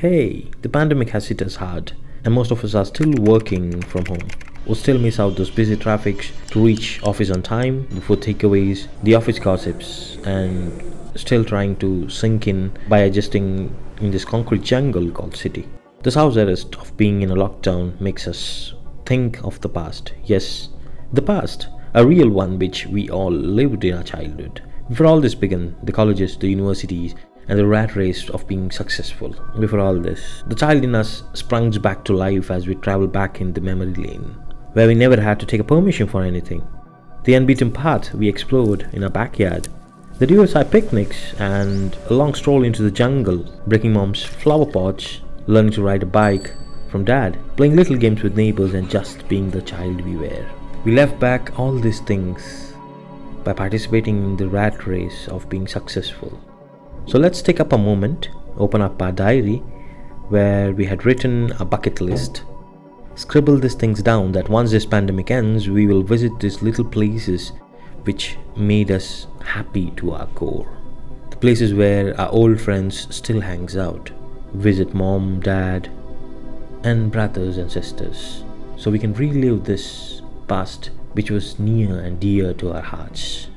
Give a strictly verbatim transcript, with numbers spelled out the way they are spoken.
Hey, the pandemic has hit us hard and most of us are still working from home. We'll still miss out those busy traffics to reach office on time, the food takeaways, the office gossips, and still trying to sink in by adjusting in this concrete jungle called city. This house arrest of being in a lockdown makes us think of the past. Yes, the past, a real one which we all lived in our childhood. Before all this began, the colleges, the universities, and the rat race of being successful. Before all this, the child in us sprung back to life as we travel back in the memory lane, where we never had to take a permission for anything. The unbeaten path we explored in our backyard, the D I Y picnics, and a long stroll into the jungle, breaking mom's flower pots, learning to ride a bike from dad, playing little games with neighbors, and just being the child we were. We left back all these things by participating in the rat race of being successful. So let's take up a moment, open up our diary where we had written a bucket list. Scribble these things down that once this pandemic ends, we will visit these little places which made us happy to our core. The places where our old friends still hangs out. Visit mom, dad, and brothers and sisters. So we can relive this past which was near and dear to our hearts.